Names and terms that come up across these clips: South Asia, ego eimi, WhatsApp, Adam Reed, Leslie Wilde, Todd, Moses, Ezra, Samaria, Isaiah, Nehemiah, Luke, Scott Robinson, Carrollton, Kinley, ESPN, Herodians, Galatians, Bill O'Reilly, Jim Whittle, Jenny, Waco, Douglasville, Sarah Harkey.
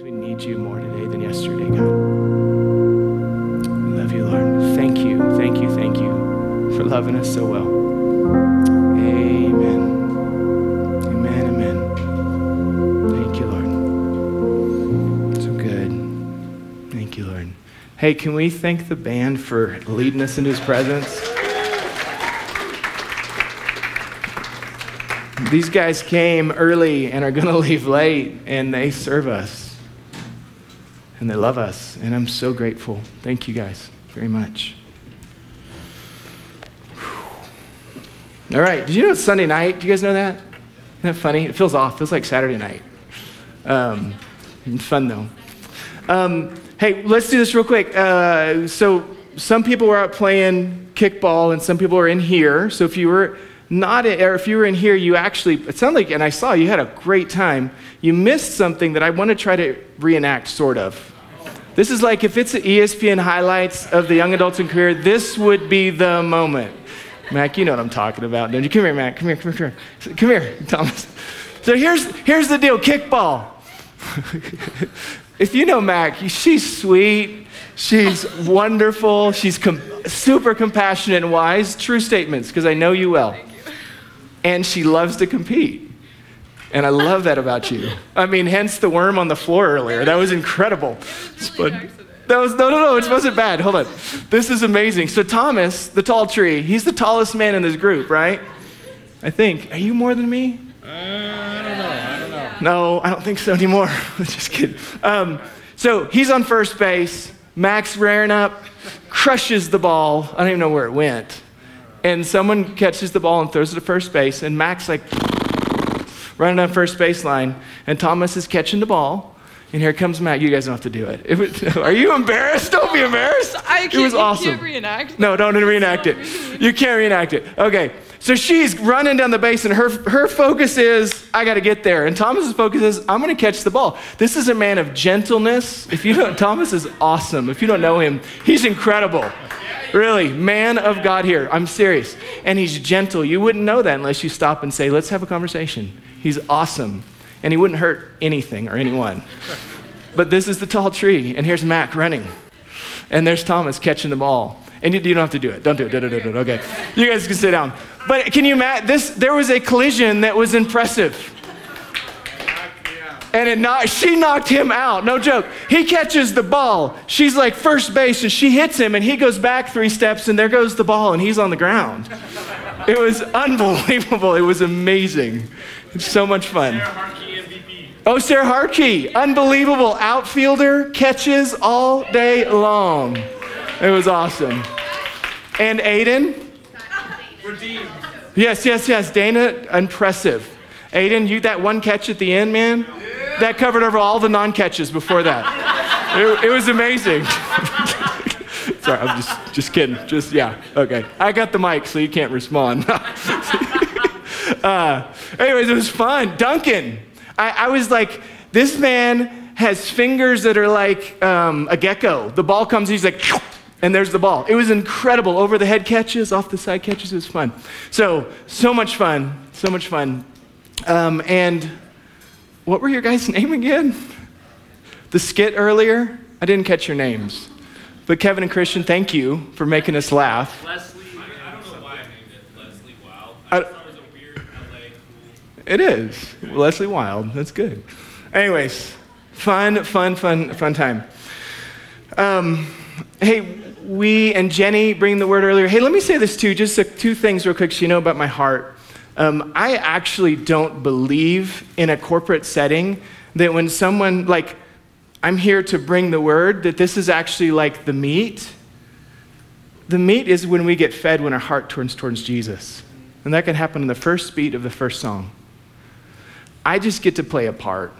because we need you more today than yesterday, God. We love you, Lord. Thank you, thank you, thank you for loving us so well. Amen. Amen, amen. Thank you, Lord. So good. Thank you, Lord. Hey, can we thank the band for leading us into his presence? These guys came early and are going to leave late, and they serve us, and they love us, and I'm so grateful. Thank you guys very much. All right, did you know it's Sunday night? Do you guys know that? Isn't that funny? It feels off. It feels like Saturday night. Fun, though. Hey, let's do this real quick. So some people were out playing kickball, and some people were in here, so if you were... if you were in here, you actually, it sounded like, and I saw you had a great time. You missed something that I want to try to reenact, sort of. This is like, if it's an ESPN highlights of the young adults in career, this would be the moment. Mac, you know what I'm talking about, don't you? Come here, Mac. Come here, Thomas. So here's the deal, kickball. If you know Mac, she's sweet. She's wonderful. She's super compassionate and wise. True statements, because I know you well. And she loves to compete. And I love that about you. I mean, hence the worm on the floor earlier. That was incredible. That was, no, it wasn't bad. Hold on. This is amazing. So Thomas, the tall tree, he's the tallest man in this group, right? I think. Are you more than me? I don't know. No, I don't think so anymore. Just kidding. So he's on first base. Max rearing up, crushes the ball. I don't even know where it went. And someone catches the ball and throws it to first base, and Max like running on first baseline, and Thomas is catching the ball, and here comes Max. You guys don't have to do it. Are you embarrassed? Don't be embarrassed. It was awesome. You can't reenact it. No, don't reenact it. You can't reenact it. Okay, so she's running down the base, and her focus is, I got to get there. And Thomas's focus is, I'm going to catch the ball. This is a man of gentleness. Thomas is awesome. If you don't know him, he's incredible. Really, man of God here. I'm serious. And he's gentle. You wouldn't know that unless you stop and say, let's have a conversation. He's awesome. And he wouldn't hurt anything or anyone. But this is the tall tree. And here's Mac running. And there's Thomas catching the ball. And you don't have to do it. Don't do it. Don't. Okay. You guys can sit down. But can you imagine? There was a collision that was impressive. And she knocked him out. No joke. He catches the ball. She's like first base, and she hits him, and he goes back 3 steps, and there goes the ball, and he's on the ground. It was unbelievable. It was amazing. It's so much fun. Sarah Harkey MVP. Oh, Sarah Harkey. Unbelievable. Outfielder catches all day long. It was awesome. And Aiden? Redeemed. Yes. Dana, impressive. Aiden, that one catch at the end, man? That covered over all the non-catches before that. It was amazing. Sorry, I'm just kidding. Just, yeah, okay. I got the mic, so you can't respond. Anyways, it was fun. Duncan, I was like, this man has fingers that are like a gecko. The ball comes, he's like, and there's the ball. It was incredible. Over the head catches, off the side catches. It was fun. So much fun. And... what were your guys' name again? The skit earlier? I didn't catch your names. But Kevin and Christian, thank you for making us laugh. Leslie, I don't know why I named it Leslie Wilde. I thought it was a weird LA cool. It is. Leslie Wilde. That's good. Anyways, fun time. Hey, we and Jenny bring the word earlier. Hey, let me say this too, just 2 things real quick so you know about my heart. I actually don't believe in a corporate setting that when someone, like, I'm here to bring the word, that this is actually like the meat. The meat is when we get fed when our heart turns towards Jesus. And that can happen in the first beat of the first song. I just get to play a part,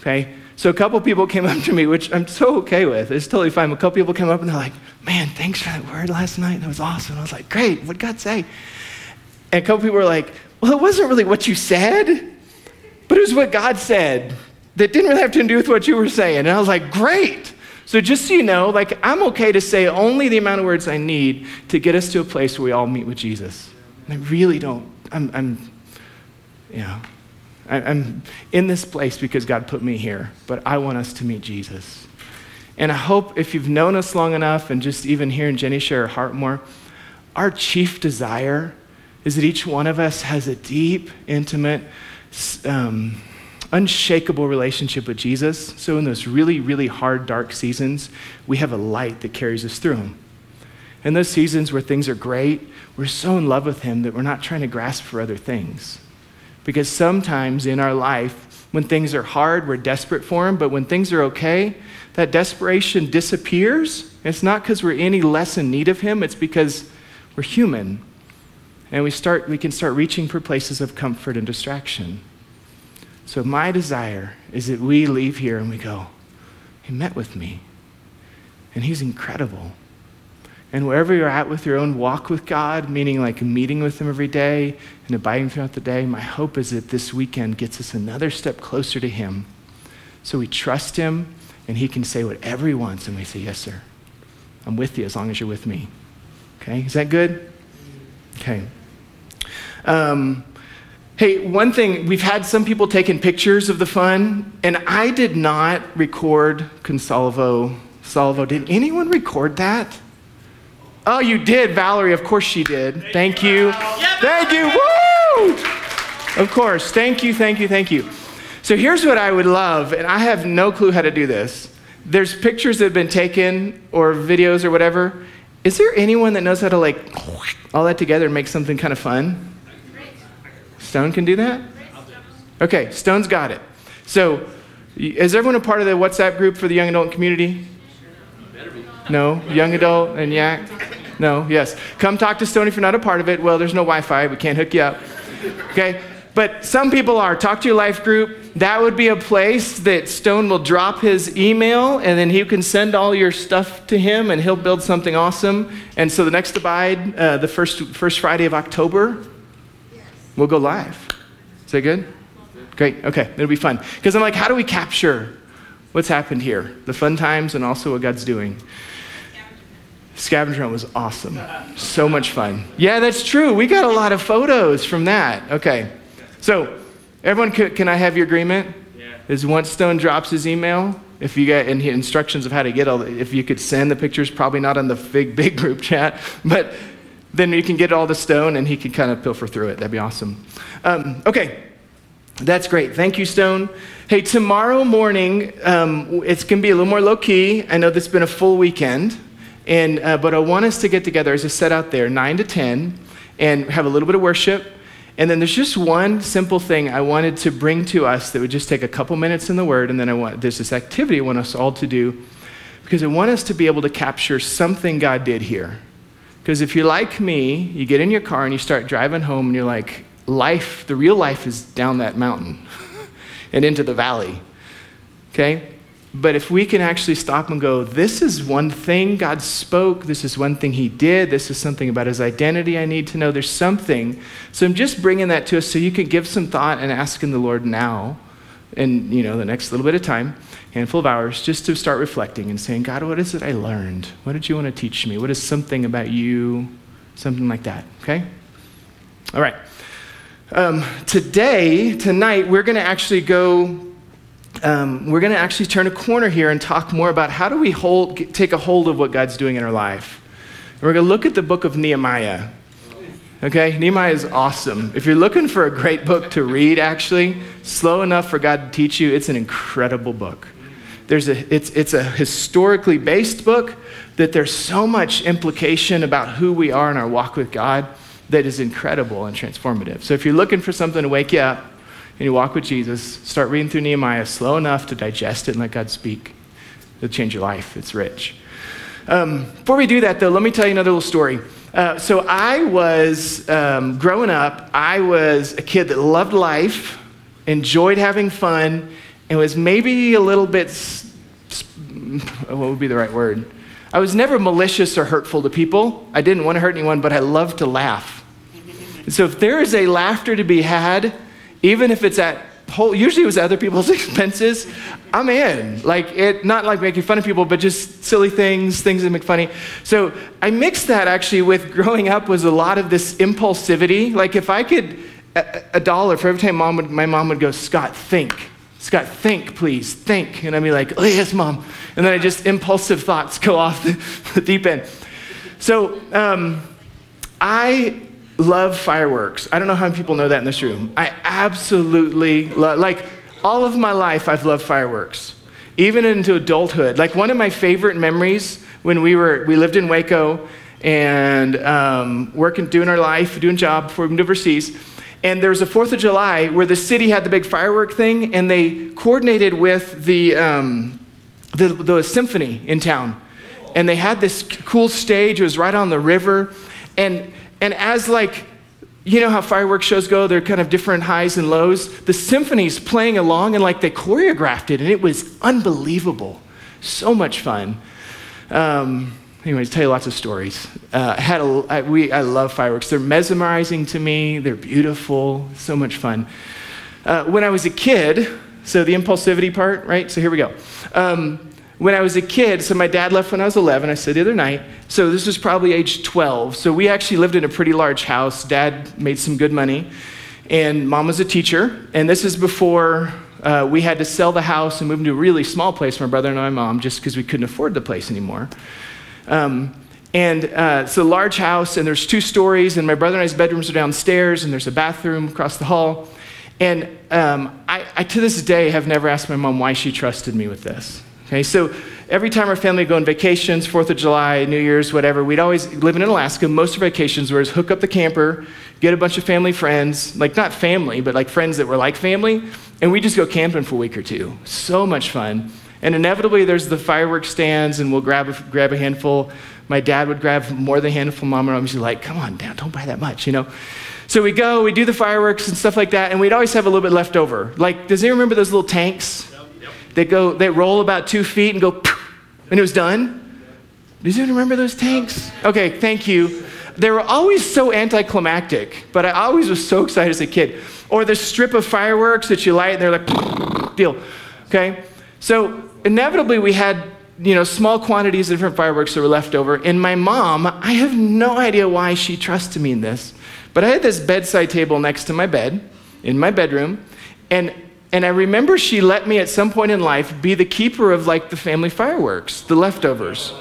okay? So a couple people came up to me, which I'm so okay with. It's totally fine. A couple people came up and they're like, man, thanks for that word last night. That was awesome. I was like, great, what'd God say? And a couple people were like, well, it wasn't really what you said, but it was what God said that didn't really have to do with what you were saying. And I was like, great. So just so you know, like, I'm okay to say only the amount of words I need to get us to a place where we all meet with Jesus. And I really don't, I'm I'm in this place because God put me here, but I want us to meet Jesus. And I hope if you've known us long enough and just even hearing Jenny share her heart more, our chief desire is that each one of us has a deep, intimate, unshakable relationship with Jesus. So in those really, really hard, dark seasons, we have a light that carries us through them. In those seasons where things are great, we're so in love with him that we're not trying to grasp for other things. Because sometimes in our life, when things are hard, we're desperate for him, but when things are okay, that desperation disappears. It's not because we're any less in need of him, it's because we're human. And we can start reaching for places of comfort and distraction. So my desire is that we leave here and we go, he met with me, and he's incredible. And wherever you're at with your own walk with God, meaning like meeting with him every day and abiding throughout the day, my hope is that this weekend gets us another step closer to him. So we trust him, and he can say whatever he wants, and we say, yes, sir. I'm with you as long as you're with me. Okay, is that good? Okay. Hey, one thing, we've had some people taking pictures of the fun, and I did not record Consalvo. Salvo, did anyone record that? Oh, you did, Valerie. Of course she did. Thank you. Yeah, thank you. Woo! Of course. Thank you. So here's what I would love, and I have no clue how to do this. There's pictures that have been taken or videos or whatever. Is there anyone that knows how to like all that together and make something kind of fun? Stone can do that? Okay, Stone's got it. So is everyone a part of the WhatsApp group for the young adult community? No? Young adult and yak? No? Yes. Come talk to Stoney if you're not a part of it. Well, there's no Wi-Fi. We can't hook you up. Okay? But some people are. Talk to your life group. That would be a place that Stone will drop his email, and then you can send all your stuff to him, and he'll build something awesome. And so the next Abide, the first Friday of October, yes, we'll go live. Is that good? Great. Okay. It'll be fun. Because I'm like, how do we capture what's happened here? The fun times and also what God's doing. Scavenger hunt was awesome. So much fun. Yeah, that's true. We got a lot of photos from that. Okay. So, everyone, can I have your agreement? Yeah. Is once Stone drops his email, if you get instructions of how to get all the, if you could send the pictures, probably not on the big group chat, but then you can get all the Stone and he can kind of pilfer through it. That'd be awesome. Okay. That's great. Thank you, Stone. Hey, tomorrow morning, it's going to be a little more low-key. I know this has been a full weekend. But I want us to get together as a set out there, 9 to 10, and have a little bit of worship. And then there's just one simple thing I wanted to bring to us that would just take a couple minutes in the Word, and then there's this activity I want us all to do, because I want us to be able to capture something God did here. Because if you're like me, you get in your car and you start driving home, and you're like, life, the real life is down that mountain and into the valley, okay? But if we can actually stop and go, this is one thing God spoke, this is one thing he did, this is something about his identity I need to know, there's something. So I'm just bringing that to us so you can give some thought and asking the Lord now, and the next little bit of time, handful of hours, just to start reflecting and saying, God, what is it I learned? What did you want to teach me? What is something about you? Something like that, okay? All right. Tonight, we're going to actually go... we're going to actually turn a corner here and talk more about how do we take a hold of what God's doing in our life. And we're going to look at the book of Nehemiah. Okay, Nehemiah is awesome. If you're looking for a great book to read, actually, slow enough for God to teach you, it's an incredible book. It's a historically based book that there's so much implication about who we are in our walk with God that is incredible and transformative. So if you're looking for something to wake you up, and you walk with Jesus, start reading through Nehemiah slow enough to digest it and let God speak. It'll change your life. It's rich. Before we do that, though, let me tell you another little story. So I was, growing up, I was a kid that loved life, enjoyed having fun, and was maybe a little bit, what would be the right word? I was never malicious or hurtful to people. I didn't want to hurt anyone, but I loved to laugh. So if there is a laughter to be had, even if it's usually it was at other people's expenses, I'm in. Not like making fun of people, but just silly things that make funny. So I mixed that actually with growing up was a lot of this impulsivity. Like if I could a dollar for every time my mom would go, "Scott, think. Scott, think, please, think." And I'd be like, "Oh, yes, Mom." And then I just, impulsive thoughts go off the deep end. So I love fireworks. I don't know how many people know that in this room. I absolutely love, like all of my life, I've loved fireworks, even into adulthood. Like one of my favorite memories when we lived in Waco and working, doing our life, doing job before we moved overseas. And there was a 4th of July where the city had the big firework thing, and they coordinated with the symphony in town. And they had this cool stage. It was right on the river. And as, like, you know how fireworks shows go, they're kind of different highs and lows. The symphony's playing along, and like they choreographed it, and it was unbelievable. So much fun. Anyways, tell you lots of stories. I love fireworks. They're mesmerizing to me. They're beautiful. So much fun. When I was a kid, so the impulsivity part, right? So here we go. When I was a kid, so my dad left when I was 11. I said the other night. So this was probably age 12. So we actually lived in a pretty large house. Dad made some good money, and Mom was a teacher. And this is before we had to sell the house and move into a really small place, my brother and my mom, just because we couldn't afford the place anymore. It's a large house, and there's 2 stories, and my brother and I's bedrooms are downstairs, and there's a bathroom across the hall. And I to this day have never asked my mom why she trusted me with this. Okay, so every time our family would go on vacations, 4th of July, New Year's, whatever, we'd always, living in Alaska, most of our vacations were hook up the camper, get a bunch of family friends, like not family, but like friends that were like family, and we just go camping for a week or two. So much fun. And inevitably, there's the fireworks stands, and we'll grab a handful. My dad would grab more than a handful. Mom and I was like, "Come on down, don't buy that much," you know? So we go, we do the fireworks and stuff like that, and we'd always have a little bit left over. Like, does anyone remember those little tanks? Yep. They roll about 2 feet and go, poof, and it was done? Does anyone remember those tanks? Okay, thank you. They were always so anticlimactic, but I always was so excited as a kid. Or the strip of fireworks that you light, and they're like, poof, deal, okay? So inevitably, we had, you know, small quantities of different fireworks that were left over. And my mom, I have no idea why she trusted me in this, but I had this bedside table next to my bed in my bedroom. And I remember she let me at some point in life be the keeper of, like, the family fireworks, the leftovers.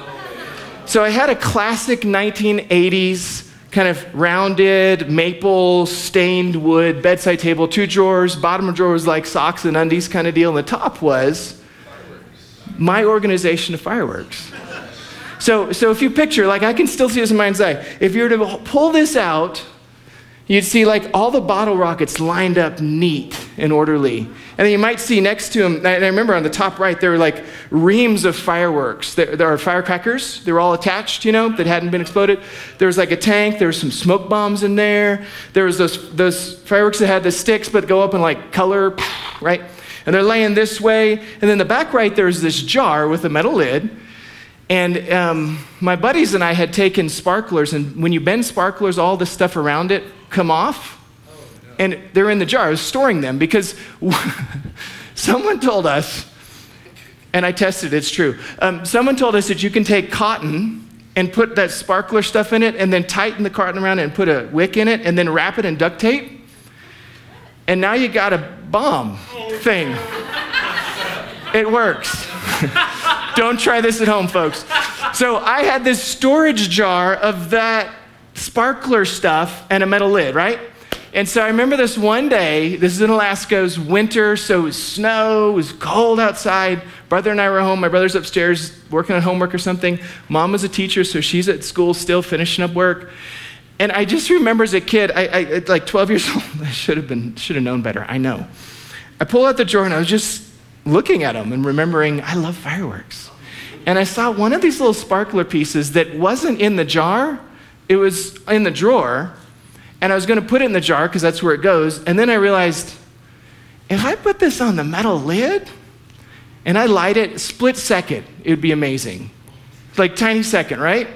So I had a classic 1980s kind of rounded, maple, stained wood bedside table, 2 drawers, bottom drawer was like socks and undies kind of deal, and the top was my organization of fireworks. So if you picture, like, I can still see this in my mind's eye. If you were to pull this out, you'd see, like, all the bottle rockets lined up neat and orderly. And then you might see next to them, and I remember on the top right, there were, like, reams of fireworks. There are firecrackers. They were all attached, you know, that hadn't been exploded. There was, like, a tank. There were some smoke bombs in there. There was those fireworks that had the sticks but go up in, like, color, right? And they're laying this way. And then the back right, there's this jar with a metal lid. And my buddies and I had taken sparklers. And when you bend sparklers, all the stuff around it come off. Oh, no. And they're in the jar. I was storing them because someone told us, and I tested, it's true. Someone told us that you can take cotton and put that sparkler stuff in it and then tighten the cotton around it and put a wick in it and then wrap it in duct tape. And now you got a bomb thing. It works. Don't try this at home, folks. So I had this storage jar of that sparkler stuff and a metal lid, right? And so I remember this one day, this is in Alaska, it was winter, so it was snow, it was cold outside. Brother and I were home, my brother's upstairs working on homework or something. Mom was a teacher, so she's at school still finishing up work. And I just remember as a kid, I like 12 years old, I should have known better, I know. I pulled out the drawer and I was just looking at them and remembering, I love fireworks. And I saw one of these little sparkler pieces that wasn't in the jar, it was in the drawer, and I was gonna put it in the jar because that's where it goes, and then I realized, if I put this on the metal lid and I light it, split second, it would be amazing. Like tiny second, right?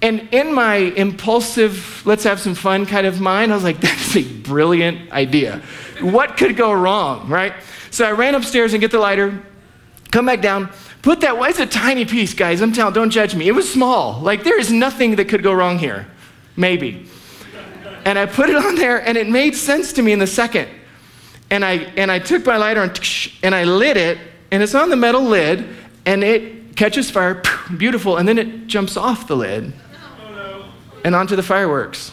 And in my impulsive, let's have some fun kind of mind, I was like, that's a brilliant idea. What could go wrong, right? So I ran upstairs and get the lighter, come back down, put that, it's a tiny piece, guys, I'm telling, don't judge me. It was small, like there is nothing that could go wrong here, maybe. And I put it on there, and it made sense to me in the second. And I took my lighter and I lit it, and it's on the metal lid, and it catches fire, beautiful, and then it jumps off the lid and onto the fireworks.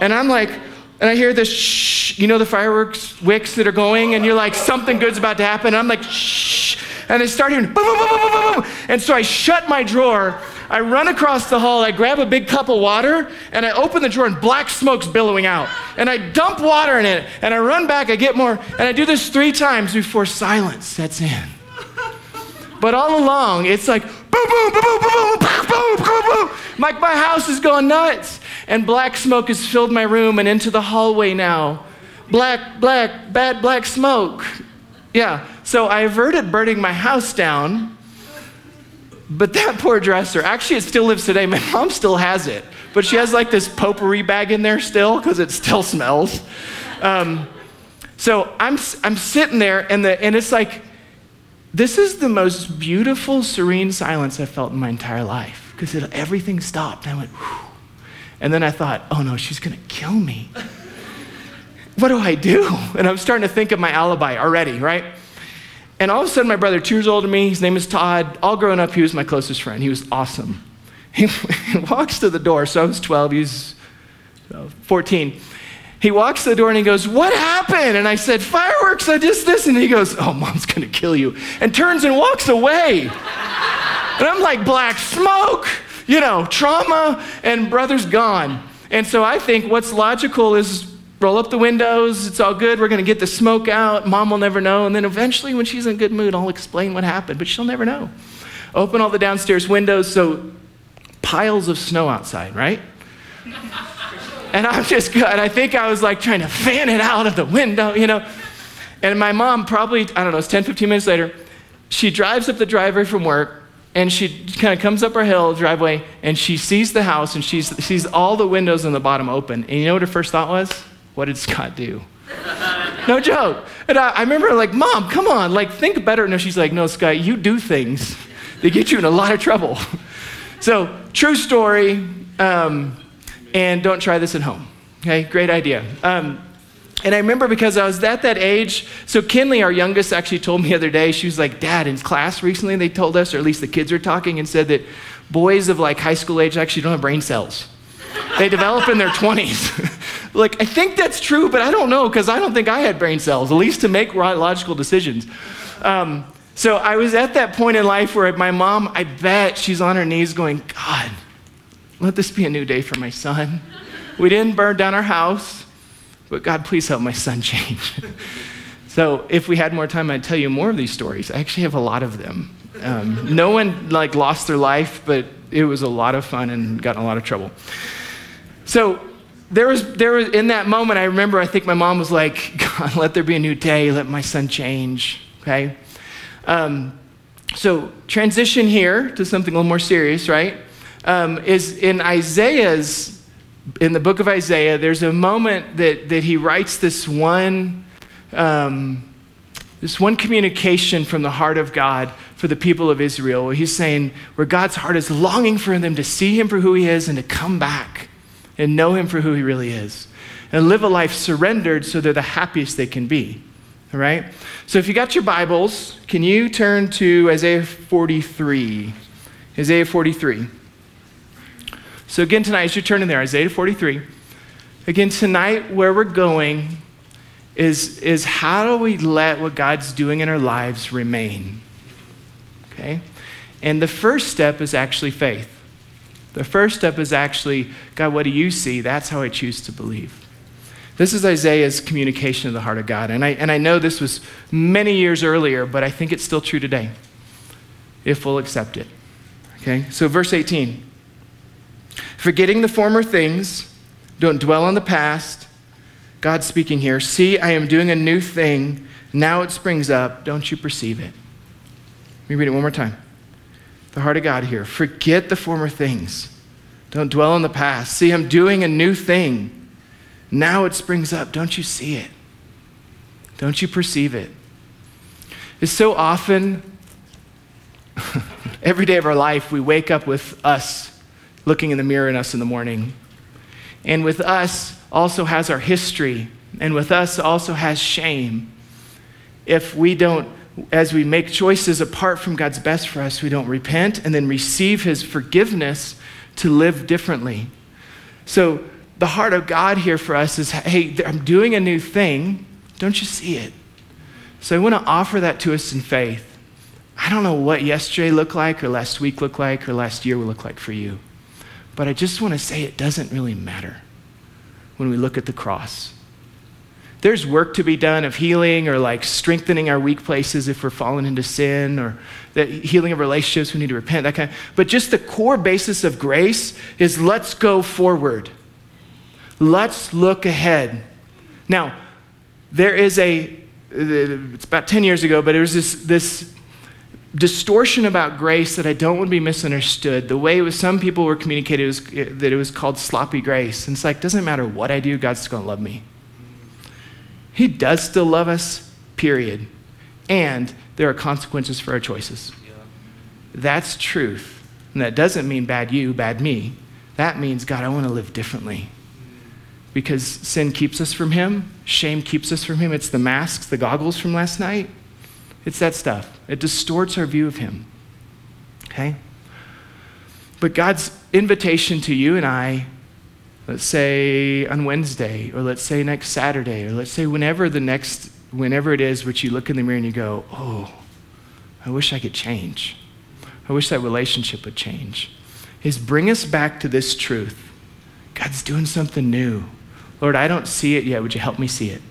And I'm like, and I hear this shh, you know, the fireworks wicks that are going, and you're like, something good's about to happen. And I'm like, shh, and I start hearing boom, boom, boom, boom, boom, boom. And so I shut my drawer, I run across the hall, I grab a big cup of water, and I open the drawer, and black smoke's billowing out. And I dump water in it, and I run back, I get more, and I do this 3 times before silence sets in. But all along, it's like, boom, boom, boom, boom, boom, boom, boom, boom, boom. Like, my house is going nuts. And black smoke has filled my room and into the hallway now. Black smoke. Yeah, so I averted burning my house down. But that poor dresser, actually it still lives today. My mom still has it, but she has like this potpourri bag in there still because it still smells. So I'm sitting there and it's like, this is the most beautiful, serene silence I've felt in my entire life because everything stopped. And I went, whew. And then I thought, oh no, she's gonna kill me. What do I do? And I'm starting to think of my alibi already, right? And all of a sudden, my brother, 2 years older than me, his name is Todd. All growing up, he was my closest friend. He was awesome. He walks to the door. So I was 12, he was 14. He walks to the door and he goes, what happened? And I said, fireworks, I just this. And he goes, oh, mom's gonna kill you. And turns and walks away. And I'm like, black smoke, you know, trauma, and brother's gone. And so I think what's logical is, roll up the windows, it's all good, we're gonna get the smoke out, mom will never know, and then eventually when she's in a good mood, I'll explain what happened, but she'll never know. Open all the downstairs windows, so piles of snow outside, right? And I'm just good, I think I was like trying to fan it out of the window, you know? And my mom probably, I don't know, it's 10, 15 minutes later, she drives up the driveway from work, and she kind of comes up her hill driveway, and she sees the house, and she sees all the windows on the bottom open, and you know what her first thought was? What did Scott do? No joke. And I remember like, Mom, come on, like think better. No, she's like, no, Scott, you do things that get you in a lot of trouble. So true story, and don't try this at home. Okay, great idea. And I remember because I was at that age, so Kinley, our youngest, actually told me the other day, she was like, Dad, in class recently, they told us, or at least the kids are talking and said that boys of like high school age actually don't have brain cells. They develop in their 20s. Like, I think that's true, but I don't know, because I don't think I had brain cells, at least to make logical decisions. So I was at that point in life where my mom, I bet she's on her knees going, God, let this be a new day for my son. We didn't burn down our house, but God, please help my son change. So if we had more time, I'd tell you more of these stories. I actually have a lot of them. No one like lost their life, but it was a lot of fun and got in a lot of trouble. So there was in that moment, I remember, I think my mom was like, God, let there be a new day, let my son change, okay? So transition here to something a little more serious, right? Is in the book of Isaiah, there's a moment that he writes this one communication from the heart of God for the people of Israel. He's saying where God's heart is longing for them to see him for who he is and to come back and know him for who he really is, and live a life surrendered so they're the happiest they can be, all right? So if you got your Bibles, can you turn to Isaiah 43? Isaiah 43. So again tonight, as you turn in there, Isaiah 43. Again tonight, where we're going is how do we let what God's doing in our lives remain, okay? And the first step is actually faith. The first step is actually, God, what do you see? That's how I choose to believe. This is Isaiah's communication of the heart of God. And I know this was many years earlier, but I think it's still true today, if we'll accept it. Okay, so verse 18. Forgetting the former things, don't dwell on the past. God's speaking here. See, I am doing a new thing. Now it springs up. Don't you perceive it? Let me read it one more time. The heart of God here. Forget the former things. Don't dwell on the past. See, I'm doing a new thing. Now it springs up. Don't you see it? Don't you perceive it? It's so often, every day of our life, we wake up with us looking in the mirror and us in the morning. And with us, also has our history, and with us also has shame. If we don't, as we make choices apart from God's best for us, we don't repent and then receive his forgiveness to live differently. So the heart of God here for us is, hey, I'm doing a new thing. Don't you see it? So I want to offer that to us in faith. I don't know what yesterday looked like or last week looked like or last year will look like for you, but I just want to say it doesn't really matter when we look at the cross. There's work to be done of healing or like strengthening our weak places if we're falling into sin, or the healing of relationships, we need to repent, that kind of, but just the core basis of grace is let's go forward. Let's look ahead. Now, there is it's about 10 years ago, but there was this distortion about grace that I don't want to be misunderstood. The way it was, some people were communicated was that it was called sloppy grace. And it's like, doesn't matter what I do, God's still gonna love me. He does still love us, period. And there are consequences for our choices. Yeah. That's truth. And that doesn't mean bad you, bad me. That means, God, I want to live differently. Because sin keeps us from him. Shame keeps us from him. It's the masks, the goggles from last night. It's that stuff. It distorts our view of him, okay? But God's invitation to you and I, let's say on Wednesday, or let's say next Saturday, or let's say whenever it is which you look in the mirror and you go, oh, I wish I could change. I wish that relationship would change. Is bring us back to this truth. God's doing something new. Lord, I don't see it yet. Would you help me see it?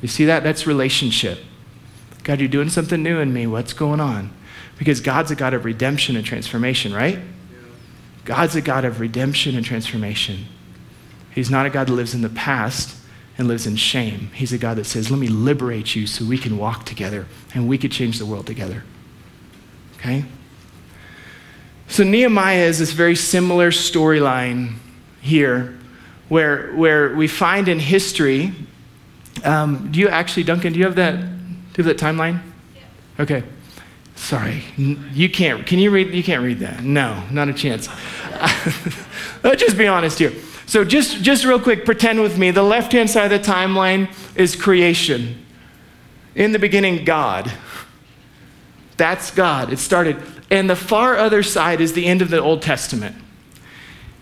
You see that? That's relationship. God, you're doing something new in me. What's going on? Because God's a God of redemption and transformation, right? Yeah. God's a God of redemption and transformation. He's not a God that lives in the past and lives in shame. He's a God that says, let me liberate you so we can walk together and we could change the world together, okay? So Nehemiah is this very similar storyline here where we find in history, Duncan, do you have that? Do you have that timeline? Yeah. Okay. Sorry. You can't read that. No, not a chance. Let's just be honest here. So just real quick, pretend with me, the left-hand side of the timeline is creation. In the beginning, God. That's God. It started. And the far other side is the end of the Old Testament.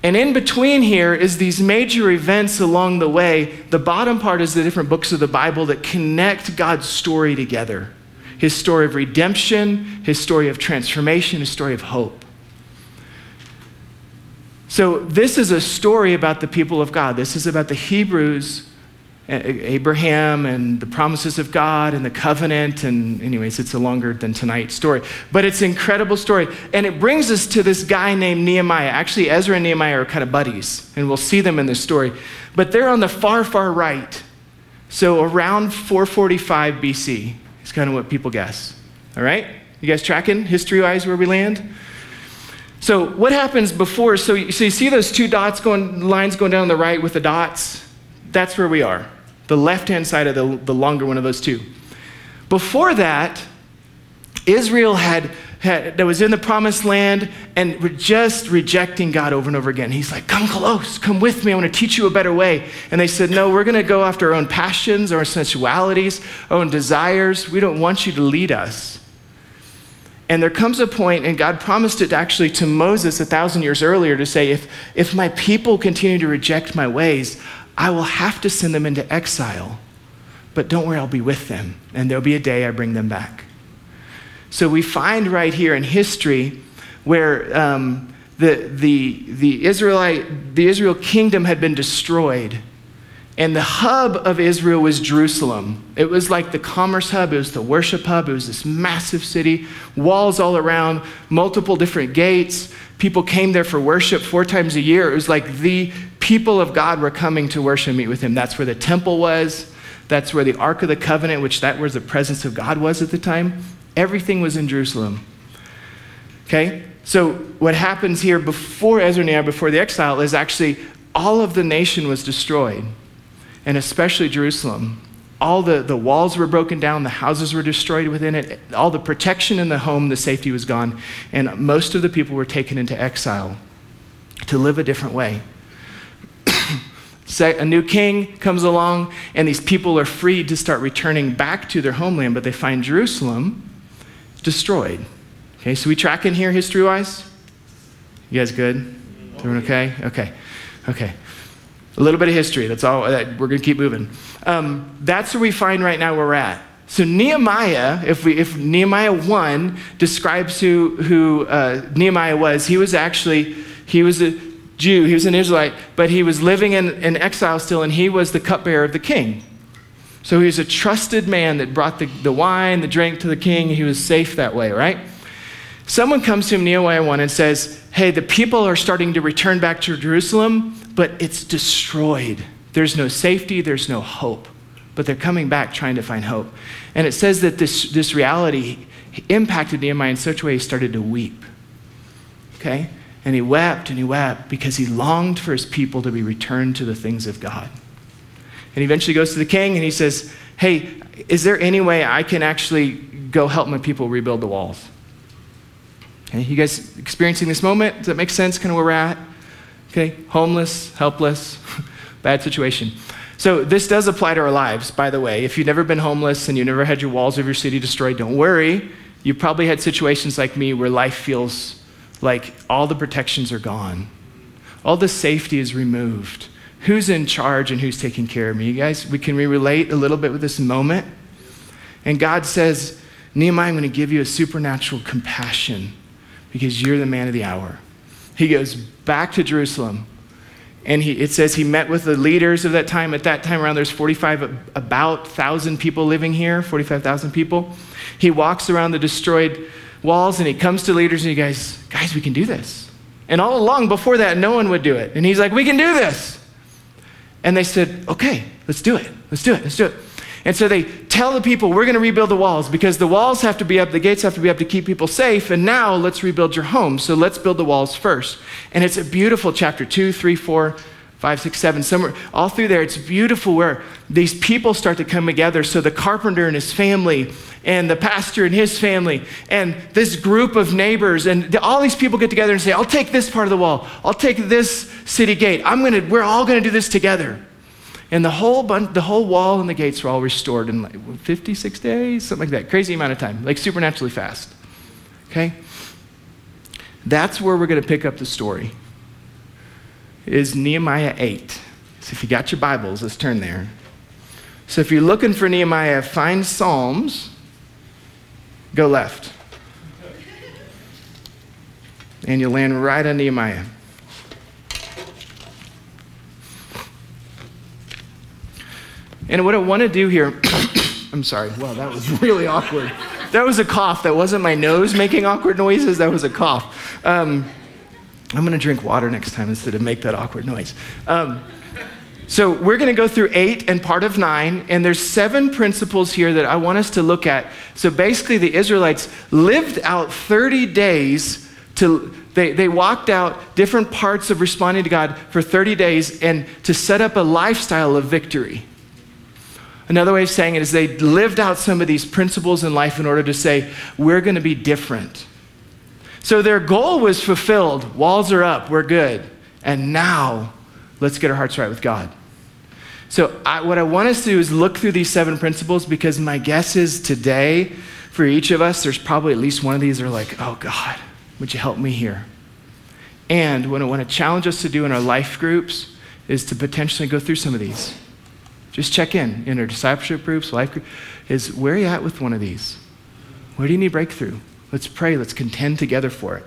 And in between here is these major events along the way. The bottom part is the different books of the Bible that connect God's story together. His story of redemption, his story of transformation, his story of hope. So this is a story about the people of God. This is about the Hebrews, Abraham and the promises of God and the covenant, and anyways, it's a longer than tonight story, but it's an incredible story. And it brings us to this guy named Nehemiah. Actually, Ezra and Nehemiah are kind of buddies, and we'll see them in this story, but they're on the far, far right. So around 445 BC is kind of what people guess. All right, you guys tracking history-wise where we land? So what happens before, so you see those two dots lines going down the right with the dots? That's where we are, the left-hand side of the longer one of those two. Before that, Israel that was in the promised land and were just rejecting God over and over again. He's like, come close, come with me, I want to teach you a better way. And they said, no, we're going to go after our own passions, our sensualities, our own desires. We don't want you to lead us. And there comes a point, and God promised it actually to Moses 1,000 years earlier to say, if my people continue to reject my ways, I will have to send them into exile, but don't worry, I'll be with them, and there'll be a day I bring them back. So we find right here in history where the Israel kingdom had been destroyed, and the hub of Israel was Jerusalem. It was like the commerce hub, it was the worship hub, it was this massive city, walls all around, multiple different gates. People came there for worship 4 times a year. It was like the people of God were coming to worship and meet with him. That's where the temple was. That's where the Ark of the Covenant, which that was the presence of God was at the time. Everything was in Jerusalem, okay? So what happens here before Ezra and Nehemiah, before the exile, is actually all of the nation was destroyed, and especially Jerusalem. All the walls were broken down, the houses were destroyed within it, all the protection in the home, the safety was gone, and most of the people were taken into exile to live a different way. a new king comes along, and these people are free to start returning back to their homeland, but they find Jerusalem destroyed. Okay, so we track in here history-wise? You guys good? Doing okay? Okay. A little bit of history, that's all. We're gonna keep moving. That's where we find right now we're at. So Nehemiah, if Nehemiah 1 describes who Nehemiah was, he was a Jew, he was an Israelite, but he was living in exile still, and he was the cupbearer of the king. So he was a trusted man that brought the wine, the drink to the king. He was safe that way, right? Someone comes to him, Nehemiah 1, and says, hey, the people are starting to return back to Jerusalem, but it's destroyed. There's no safety, there's no hope, but they're coming back trying to find hope. And it says that this reality impacted Nehemiah in such a way he started to weep, okay? And he wept and he wept because he longed for his people to be returned to the things of God. And he eventually goes to the king and he says, hey, is there any way I can actually go help my people rebuild the walls? Okay, you guys experiencing this moment? Does that make sense, kind of where we're at? Okay, homeless, helpless, bad situation. So this does apply to our lives, by the way. If you've never been homeless and you never had your walls of your city destroyed, don't worry. You probably had situations like me where life feels like all the protections are gone. All the safety is removed. Who's in charge and who's taking care of me? You guys, we relate a little bit with this moment? And God says, Nehemiah, I'm gonna give you a supernatural compassion because you're the man of the hour. He goes back to Jerusalem and it says he met with the leaders of that time. At that time around, there's about 1,000 people living here, 45,000 people. He walks around the destroyed walls and he comes to leaders and he goes, guys, we can do this. And all along before that, no one would do it. And he's like, we can do this. And they said, okay, let's do it. And so they tell the people, we're gonna rebuild the walls because the walls have to be up, the gates have to be up to keep people safe, and now let's rebuild your home. So let's build the walls first. And it's a beautiful chapter, 2, 3, 4, 5, 6, 7, somewhere, all through there, it's beautiful where these people start to come together. So the carpenter and his family, and the pastor and his family, and this group of neighbors, and all these people get together and say, I'll take this part of the wall, I'll take this city gate, we're all gonna do this together. And the whole wall and the gates were all restored in like 56 days, something like that, crazy amount of time, like supernaturally fast, okay? That's where we're gonna pick up the story, is Nehemiah 8. So if you got your Bibles, let's turn there. So if you're looking for Nehemiah, find Psalms, go left. And you'll land right on Nehemiah. And what I want to do here, I'm sorry, wow, that was really awkward. That was a cough. That wasn't my nose making awkward noises. That was a cough. I'm going to drink water next time instead of make that awkward noise. So we're going to go through 8 and part of 9, and there's 7 principles here that I want us to look at. So basically the Israelites lived out 30 days they walked out different parts of responding to God for 30 days and to set up a lifestyle of victory. Another way of saying it is they lived out some of these principles in life in order to say, we're going to be different. So their goal was fulfilled. Walls are up, we're good. And now, let's get our hearts right with God. So what I want us to do is look through these 7 principles, because my guess is today, for each of us, there's probably at least one of these that are like, oh God, would you help me here? And what I want to challenge us to do in our life groups is to potentially go through some of these. Just check in our discipleship groups, life group, is where are you at with one of these? Where do you need breakthrough? Let's pray, let's contend together for it.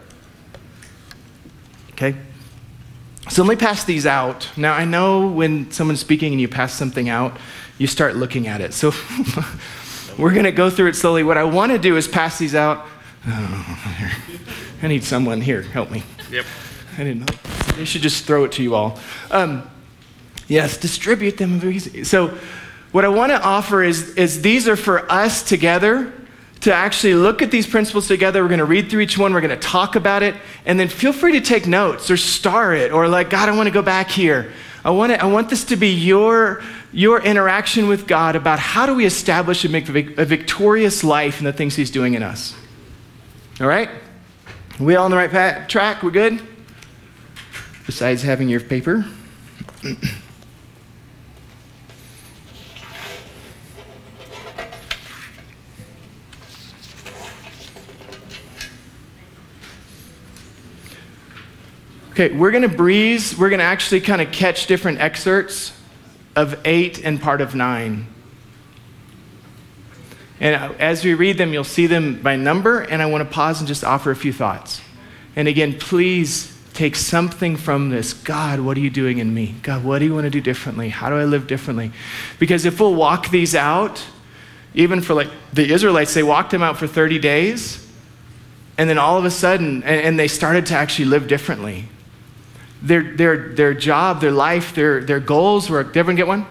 Okay? So let me pass these out. Now I know when someone's speaking and you pass something out, you start looking at it. So we're gonna go through it slowly. What I wanna do is pass these out. Oh, I need someone here, help me. Yep. I didn't know. They should just throw it to you all. Yes, distribute them. So what I wanna offer is these are for us together to actually look at these principles together. We're gonna read through each one, we're gonna talk about it, and then feel free to take notes or star it, or like, God, I wanna go back here. I want this to be your interaction with God about how do we establish and make a victorious life in the things he's doing in us. All right? Are we all on the right track? We're good? Besides having your paper. Okay, we're going to breeze. We're going to actually kind of catch different excerpts of 8 and part of 9. And as we read them, you'll see them by number, and I want to pause and just offer a few thoughts. And again, please take something from this. God, what are you doing in me? God, what do you want to do differently? How do I live differently? Because if we'll walk these out, even for like the Israelites, they walked them out for 30 days, and then all of a sudden, and they started to actually live differently. Their job, their life, their goals were, did everyone get one?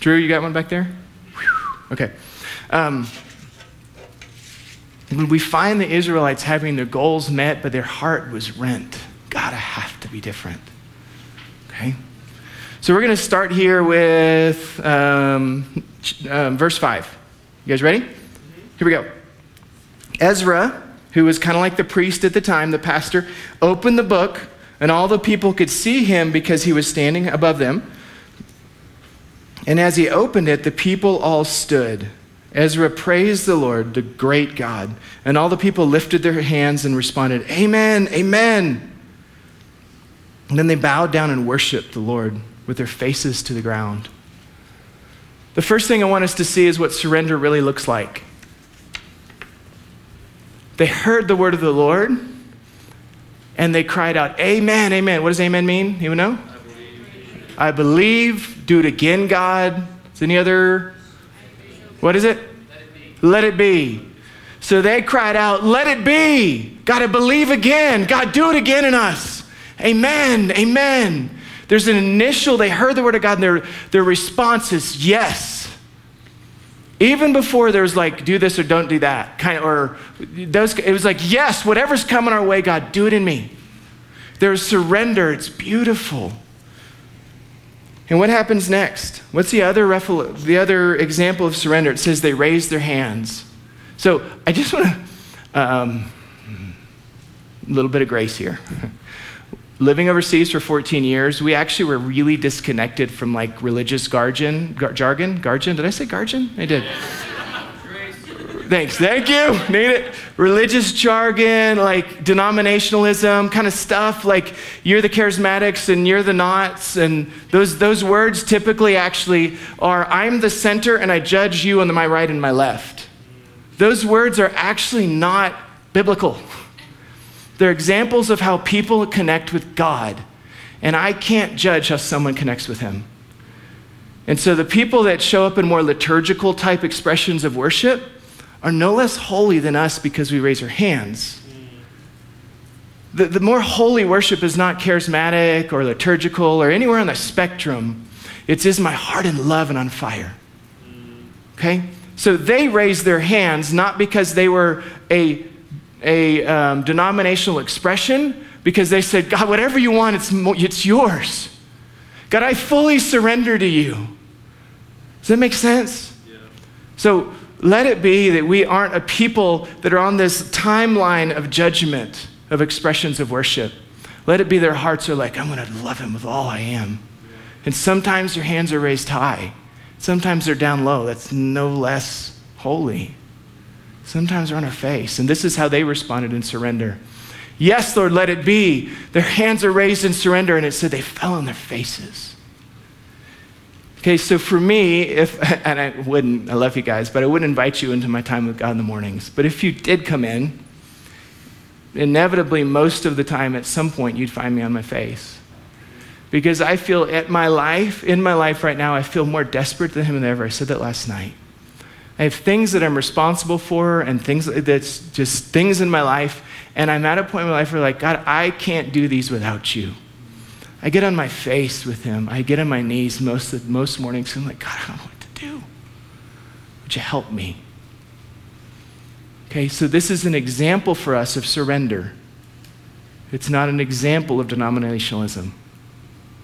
Drew, you got one back there? Whew. Okay. When we find the Israelites having their goals met, but their heart was rent. God, I have to be different. Okay? So we're going to start here with verse 5. You guys ready? Here we go. Ezra, who was kind of like the priest at the time, the pastor, opened the book, and all the people could see him because he was standing above them. And as he opened it, the people all stood. Ezra praised the Lord, the great God. And all the people lifted their hands and responded, "Amen, amen." And then they bowed down and worshiped the Lord with their faces to the ground. The first thing I want us to see is what surrender really looks like. They heard the word of the Lord, and they cried out, "Amen, amen." What does amen mean? Anyone know? I believe. Do it again, God. Is any other? What is it? Let it be. Let it be. So they cried out, "Let it be. Got to believe again. God, do it again in us. Amen, amen." There's an initial, they heard the word of God, and their response is yes. Even before there was like, do this or don't do that, kind of, or those, it was like, yes, whatever's coming our way, God, do it in me. There's surrender. It's beautiful. And what happens next? What's the other example of surrender? It says they raised their hands. So I just want to, a little bit of grace here. Living overseas for 14 years, we actually were really disconnected from like religious jargon. Did I say gargin? I did. Thanks. Thank you. Need it. Religious jargon, like denominationalism kind of stuff, like you're the charismatics and you're the nots, and those words typically actually are, I'm the center and I judge you on my right and my left. Those words are actually not biblical. They're examples of how people connect with God. And I can't judge how someone connects with him. And so the people that show up in more liturgical type expressions of worship are no less holy than us because we raise our hands. The more holy worship is not charismatic or liturgical or anywhere on the spectrum. It's, is my heart in love and on fire? Okay? So they raised their hands not because they were a denominational expression, because they said, God, whatever you want, it's yours. God, I fully surrender to you. Does that make sense? Yeah. So let it be that we aren't a people that are on this timeline of judgment of expressions of worship. Let it be their hearts are like, I'm going to love him with all I am. Yeah. And sometimes their hands are raised high. Sometimes they're down low. That's no less holy. Sometimes they're on our face. And this is how they responded in surrender. Yes, Lord, let it be. Their hands are raised in surrender. And it said they fell on their faces. Okay, so for me, I love you guys, but I wouldn't invite you into my time with God in the mornings. But if you did come in, inevitably, most of the time, at some point, you'd find me on my face. Because I feel in my life right now, I feel more desperate than him than ever. I said that last night. I have things that I'm responsible for and things that's just things in my life. And I'm at a point in my life where like, God, I can't do these without you. I get on my face with him. I get on my knees most mornings. I'm like, God, I don't know what to do. Would you help me? Okay, so this is an example for us of surrender. It's not an example of denominationalism.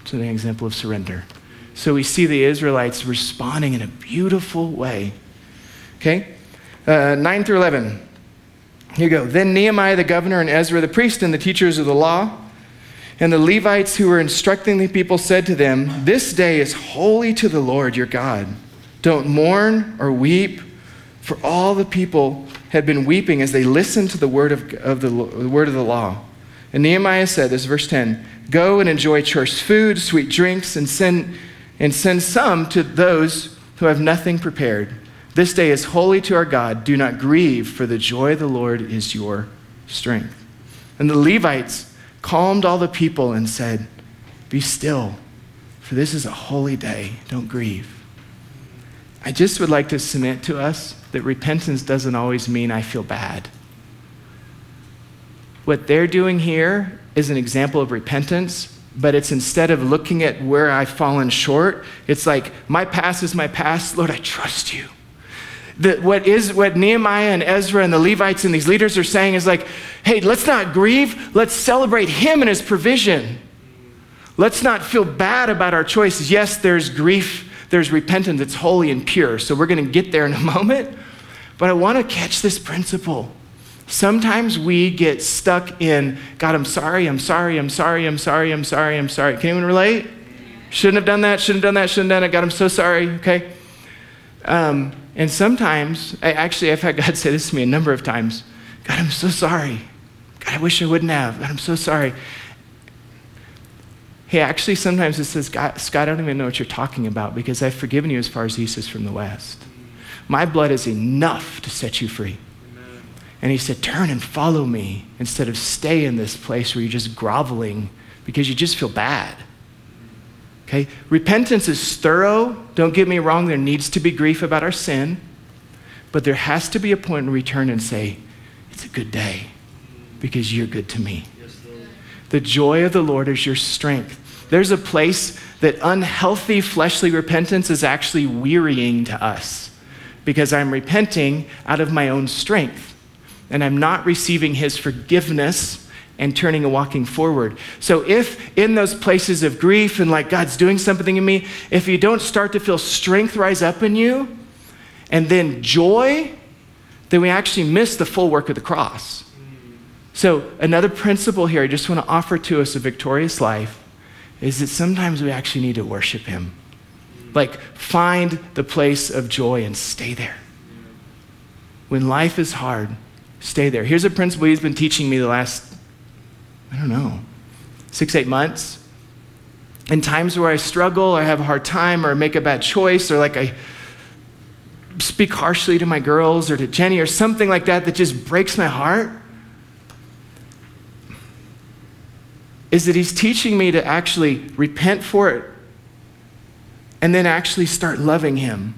It's an example of surrender. So we see the Israelites responding in a beautiful way. Okay, 9 through 11. Here you go. Then Nehemiah the governor and Ezra the priest and the teachers of the law and the Levites who were instructing the people said to them, "This day is holy to the Lord your God. Don't mourn or weep," for all the people had been weeping as they listened to the word of the law. And Nehemiah said, this is verse 10, "Go and enjoy choice food, sweet drinks, and send some to those who have nothing prepared. This day is holy to our God. Do not grieve, for the joy of the Lord is your strength." And the Levites calmed all the people and said, "Be still, for this is a holy day. Don't grieve." I just would like to cement to us that repentance doesn't always mean I feel bad. What they're doing here is an example of repentance, but it's instead of looking at where I've fallen short, it's like, my past is my past. Lord, I trust you. What Nehemiah and Ezra and the Levites and these leaders are saying is like, hey, let's not grieve. Let's celebrate him and his provision. Let's not feel bad about our choices. Yes, there's grief. There's repentance that's holy and pure. So we're going to get there in a moment. But I want to catch this principle. Sometimes we get stuck in, God, I'm sorry. Can anyone relate? Shouldn't have done that. God, I'm so sorry, okay? And sometimes, I've had God say this to me a number of times. God, I'm so sorry. God, I wish I wouldn't have. God, I'm so sorry. Hey, actually, sometimes it says, Scott, I don't even know what you're talking about because I've forgiven you as far as east is from the west. My blood is enough to set you free. Amen. And he said, turn and follow me instead of stay in this place where you're just groveling because you just feel bad. Okay? Repentance is thorough. Don't get me wrong. There needs to be grief about our sin, but there has to be a point in return and say, it's a good day because you're good to me. The joy of the Lord is your strength. There's a place that unhealthy fleshly repentance is actually wearying to us because I'm repenting out of my own strength and I'm not receiving his forgiveness and turning and walking forward. So if in those places of grief and like God's doing something in me, if you don't start to feel strength rise up in you and then joy, then we actually miss the full work of the cross. So another principle here I just want to offer to us a victorious life is that sometimes we actually need to worship him. Like find the place of joy and stay there. When life is hard, stay there. Here's a principle he's been teaching me the last, 6-8 months. In times where I struggle, I have a hard time or make a bad choice or like I speak harshly to my girls or to Jenny or something like that that just breaks my heart. Is that he's teaching me to actually repent for it and then actually start loving him.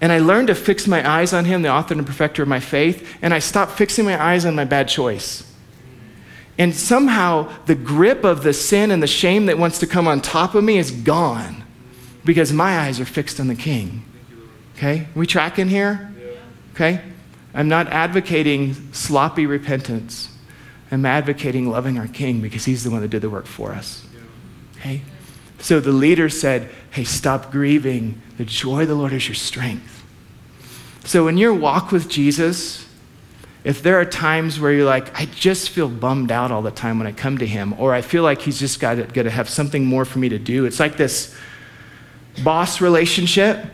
And I learned to fix my eyes on him, the author and perfecter of my faith, and I stopped fixing my eyes on my bad choice. And somehow the grip of the sin and the shame that wants to come on top of me is gone because my eyes are fixed on the King. Okay, we tracking here? Okay, I'm not advocating sloppy repentance. I'm advocating loving our King because he's the one that did the work for us. Okay? So the leader said, hey, stop grieving. The joy of the Lord is your strength. So in your walk with Jesus, if there are times where you're like, I just feel bummed out all the time when I come to him, or I feel like he's just got to have something more for me to do. It's like this boss relationship.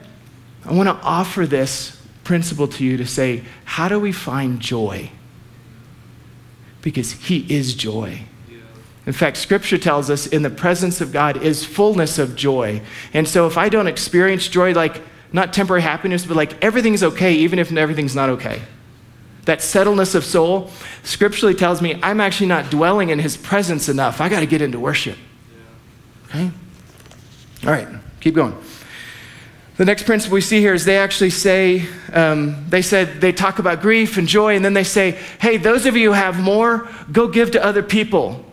I want to offer this principle to you to say, how do we find joy? Because he is joy. In fact, scripture tells us in the presence of God is fullness of joy. And so if I don't experience joy, like not temporary happiness, but like everything's okay, even if everything's not okay. That settledness of soul scripturally tells me I'm actually not dwelling in his presence enough. I got to get into worship. Okay? All right, keep going. The next principle we see here is they actually say, they talk about grief and joy, and then they say, hey, those of you who have more, go give to other people.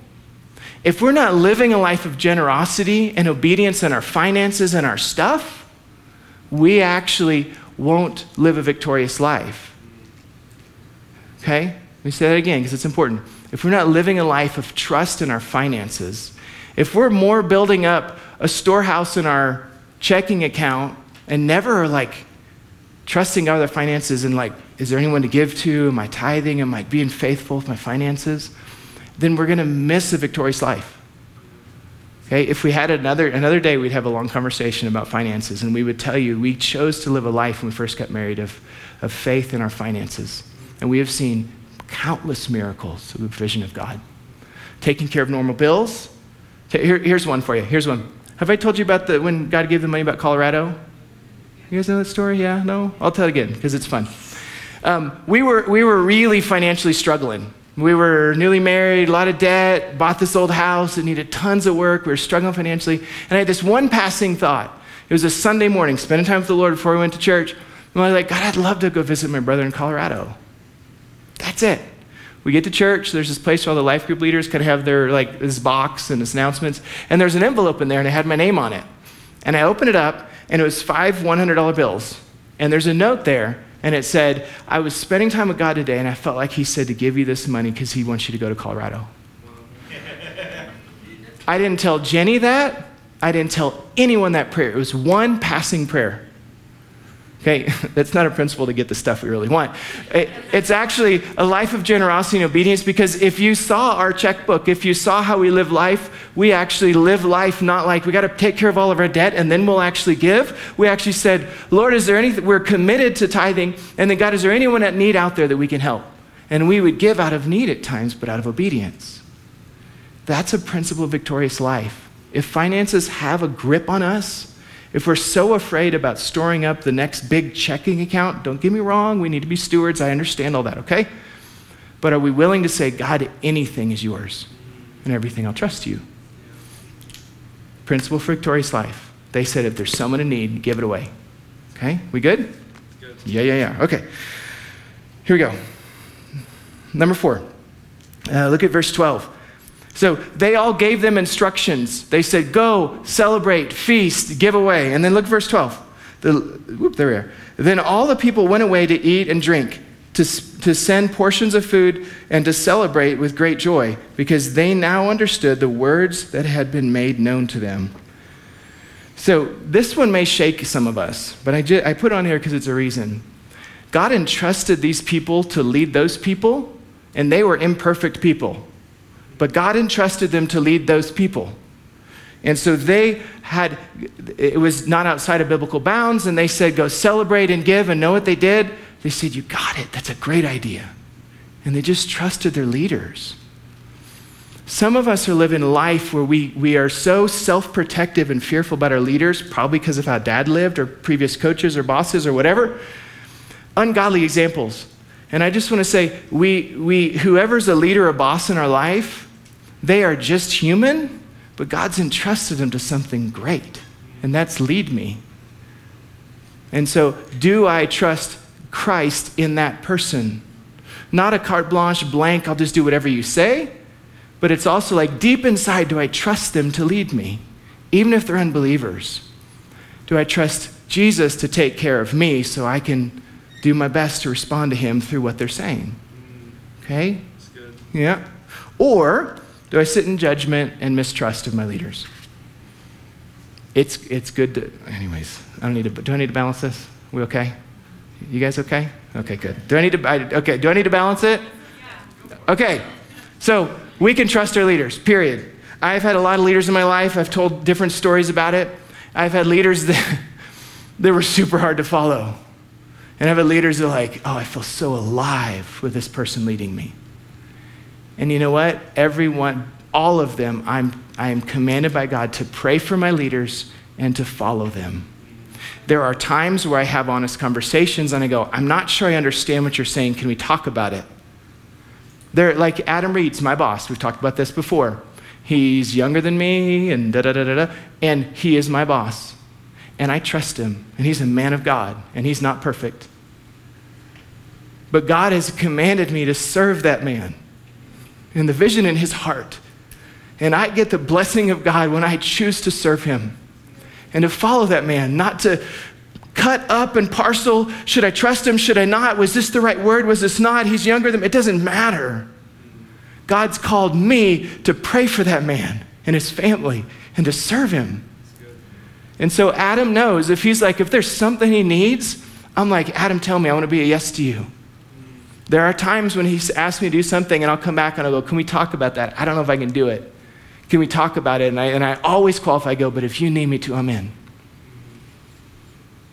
If we're not living a life of generosity and obedience in our finances and our stuff, we actually won't live a victorious life. Okay? Let me say that again because it's important. If we're not living a life of trust in our finances, if we're more building up a storehouse in our checking account and never like trusting other finances and like, is there anyone to give to? Am I tithing? Am I being faithful with my finances? Then we're going to miss a victorious life. Okay, if we had another day, we'd have a long conversation about finances and we would tell you we chose to live a life when we first got married of faith in our finances. And we have seen countless miracles of the provision of God. taking care of normal bills. Here's one for you. Here's one. Have I told you about when God gave the money about Colorado? You guys know that story? Yeah? No? I'll tell it again because it's fun. We were really financially struggling. We were newly married, a lot of debt, bought this old house. It needed tons of work. We were struggling financially. And I had this one passing thought. It was a Sunday morning, spending time with the Lord before we went to church. And I was like, God, I'd love to go visit my brother in Colorado. That's it. We get to church. There's this place where all the life group leaders could have their, like, this box and this announcements. And there's an envelope in there, and it had my name on it. And I opened it up, and it was 5 $100 bills. And there's a note there. And it said, I was spending time with God today, and I felt like he said to give you this money because he wants you to go to Colorado. I didn't tell Jenny that. I didn't tell anyone that prayer. It was one passing prayer. Okay, that's not a principle to get the stuff we really want. It's actually a life of generosity and obedience, because if you saw our checkbook, if you saw how we live life, we actually live life not like we got to take care of all of our debt and then we'll actually give. We actually said, Lord, is there anything? We're committed to tithing, and then God, is there anyone at need out there that we can help? And we would give out of need at times, but out of obedience. That's a principle of victorious life. If finances have a grip on us, if we're so afraid about storing up the next big checking account, don't get me wrong, we need to be stewards. I understand all that, okay? But are we willing to say, God, anything is yours, and everything I'll trust you? Principle for victorious life. They said if there's someone in need, give it away. Okay, we good? Good. Yeah. Okay, here we go. Number 4, look at verse 12. So they all gave them instructions. They said, go, celebrate, feast, give away. And then look at verse 12. There we are. Then all the people went away to eat and drink, to send portions of food and to celebrate with great joy, because they now understood the words that had been made known to them. So this one may shake some of us, but I put it on here because it's a reason. God entrusted these people to lead those people, and they were imperfect people. But God entrusted them to lead those people. And so it was not outside of biblical bounds, and they said, go celebrate and give, and know what they did? They said, you got it, that's a great idea. And they just trusted their leaders. Some of us are living life where we are so self-protective and fearful about our leaders, probably because of how dad lived, or previous coaches or bosses or whatever. Ungodly examples. And I just want to say, whoever's a leader or boss in our life, they are just human, but God's entrusted them to something great, and that's lead me. And so, do I trust Christ in that person? Not a carte blanche, blank, I'll just do whatever you say, but it's also like, deep inside, do I trust them to lead me, even if they're unbelievers? Do I trust Jesus to take care of me so I can do my best to respond to him through what they're saying? Okay? That's good. Yeah. Or do I sit in judgment and mistrust of my leaders? It's good to, anyways, do I need to balance this? We okay? You guys okay? Okay, good. Do I need to balance it? Yeah. Okay. So we can trust our leaders, period. I've had a lot of leaders in my life. I've told different stories about it. I've had leaders that they were super hard to follow. And I've had leaders that are like, oh, I feel so alive with this person leading me. And you know what? Everyone, all of them, I am commanded by God to pray for my leaders and to follow them. There are times where I have honest conversations and I go, I'm not sure I understand what you're saying. Can we talk about it? They're like Adam Reed's my boss. We've talked about this before. He's younger than me and da-da-da-da-da, and he is my boss. And I trust him, and he's a man of God, and he's not perfect. But God has commanded me to serve that man and the vision in his heart. And I get the blessing of God when I choose to serve him and to follow that man, not to cut up and parcel. Should I trust him? Should I not? Was this the right word? Was this not? He's younger than me. It doesn't matter. God's called me to pray for that man and his family and to serve him. And so Adam knows if there's something he needs, I'm like, Adam, tell me, I want to be a yes to you. There are times when he's asked me to do something and I'll come back and I'll go, can we talk about that? I don't know if I can do it. Can we talk about it? And I always qualify, I go, but if you need me to, I'm in.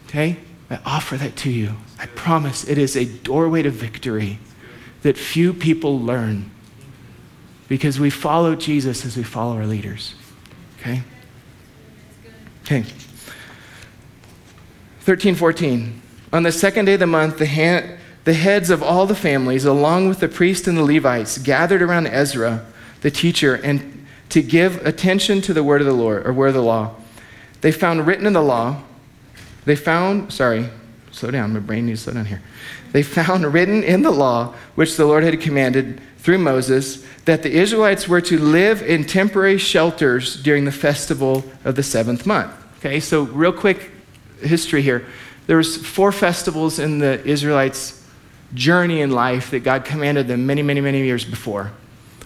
Okay? I offer that to you. I promise it is a doorway to victory that few people learn. because we follow Jesus as we follow our leaders. Okay? Okay. 13:14. On the second day of the month, the heads of all the families, along with the priests and the Levites, gathered around Ezra, the teacher, and to give attention to the word of the Lord, or word of the law. They found written in the law, They found written in the law, which the Lord had commanded through Moses, that the Israelites were to live in temporary shelters during the festival of the seventh month. Okay, so real quick history here. There was 4 festivals in the Israelites' journey in life that God commanded them many, many, many years before.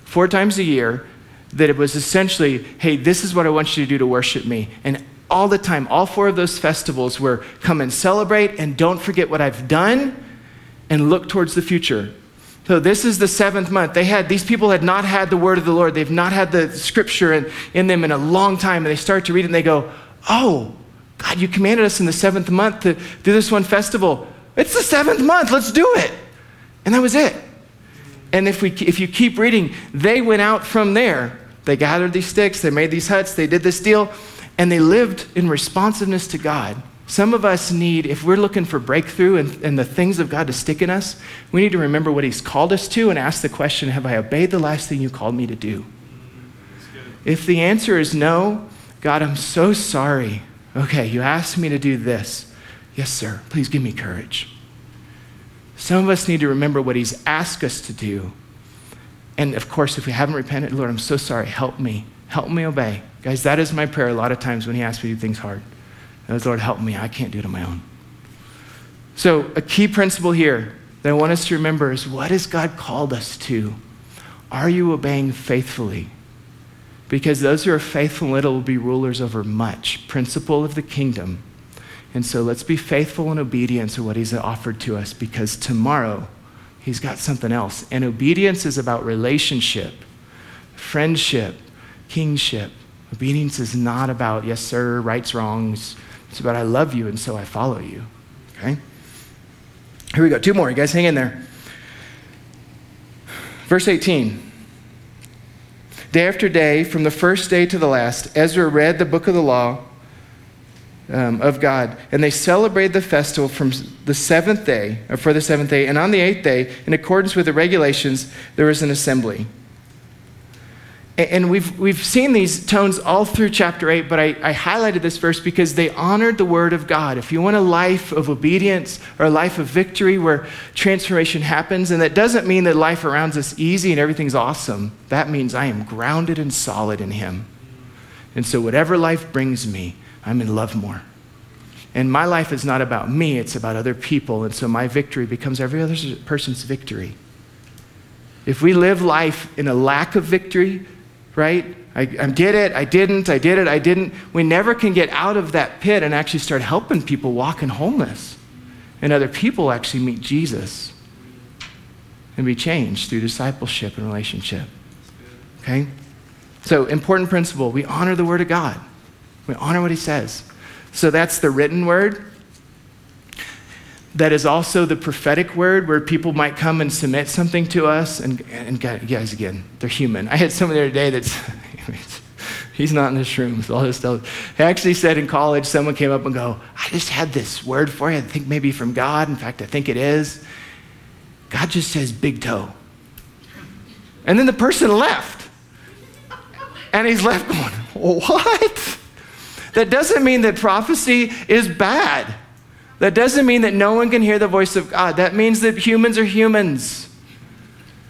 4 times a year, that it was essentially, hey, this is what I want you to do to worship me. And all the time, all 4 of those festivals were come and celebrate and don't forget what I've done and look towards the future. So this is the seventh month. These people had not had the word of the Lord. They've not had the scripture in them in a long time. And they start to read it and they go, oh, God, you commanded us in the seventh month to do this one festival. It's the seventh month, let's do it. And that was it. And if you keep reading, they went out from there. They gathered these sticks, they made these huts, they did this deal, and they lived in responsiveness to God. Some of us need, if we're looking for breakthrough and the things of God to stick in us, we need to remember what he's called us to and ask the question, have I obeyed the last thing you called me to do? If the answer is no, God, I'm so sorry. Okay, you asked me to do this. Yes, sir, please give me courage. Some of us need to remember what he's asked us to do. And of course, if we haven't repented, Lord, I'm so sorry, help me. Help me obey. Guys, that is my prayer a lot of times when he asks me to do things hard. I was, Lord, help me, I can't do it on my own. So a key principle here that I want us to remember is what has God called us to? Are you obeying faithfully? Because those who are faithful in little will be rulers over much, principle of the kingdom. And so let's be faithful in obedience to what he's offered to us, because tomorrow he's got something else. And obedience is about relationship, friendship, kingship. Obedience is not about, yes, sir, rights, wrongs. It's about I love you and so I follow you, okay? Here we go, 2 more, you guys hang in there. Verse 18. Day after day, from the first day to the last, Ezra read the book of the law of God, and they celebrated the festival for the seventh day, and on the 8th day, in accordance with the regulations, there was an assembly. And we've seen these tones all through chapter 8, but I highlighted this verse because they honored the word of God. If you want a life of obedience or a life of victory where transformation happens, and that doesn't mean that life around us is easy and everything's awesome. That means I am grounded and solid in him. And so whatever life brings me, I'm in love more. And my life is not about me, it's about other people. And so my victory becomes every other person's victory. If we live life in a lack of victory, right? I did it, I didn't, I did it, I didn't. We never can get out of that pit and actually start helping people walk in wholeness. And other people actually meet Jesus and be changed through discipleship and relationship, okay? So important principle, we honor the word of God. We honor what he says. So that's the written word. That is also the prophetic word where people might come and submit something to us. And guys, again, they're human. I had someone the other day he's not in this room, so I'll just tell him. He actually said in college, someone came up and go, I just had this word for you. I think maybe from God. In fact, I think it is. God just says big toe. And then the person left. And he's left going, what? That doesn't mean that prophecy is bad. That doesn't mean that no one can hear the voice of God. That means that humans are humans.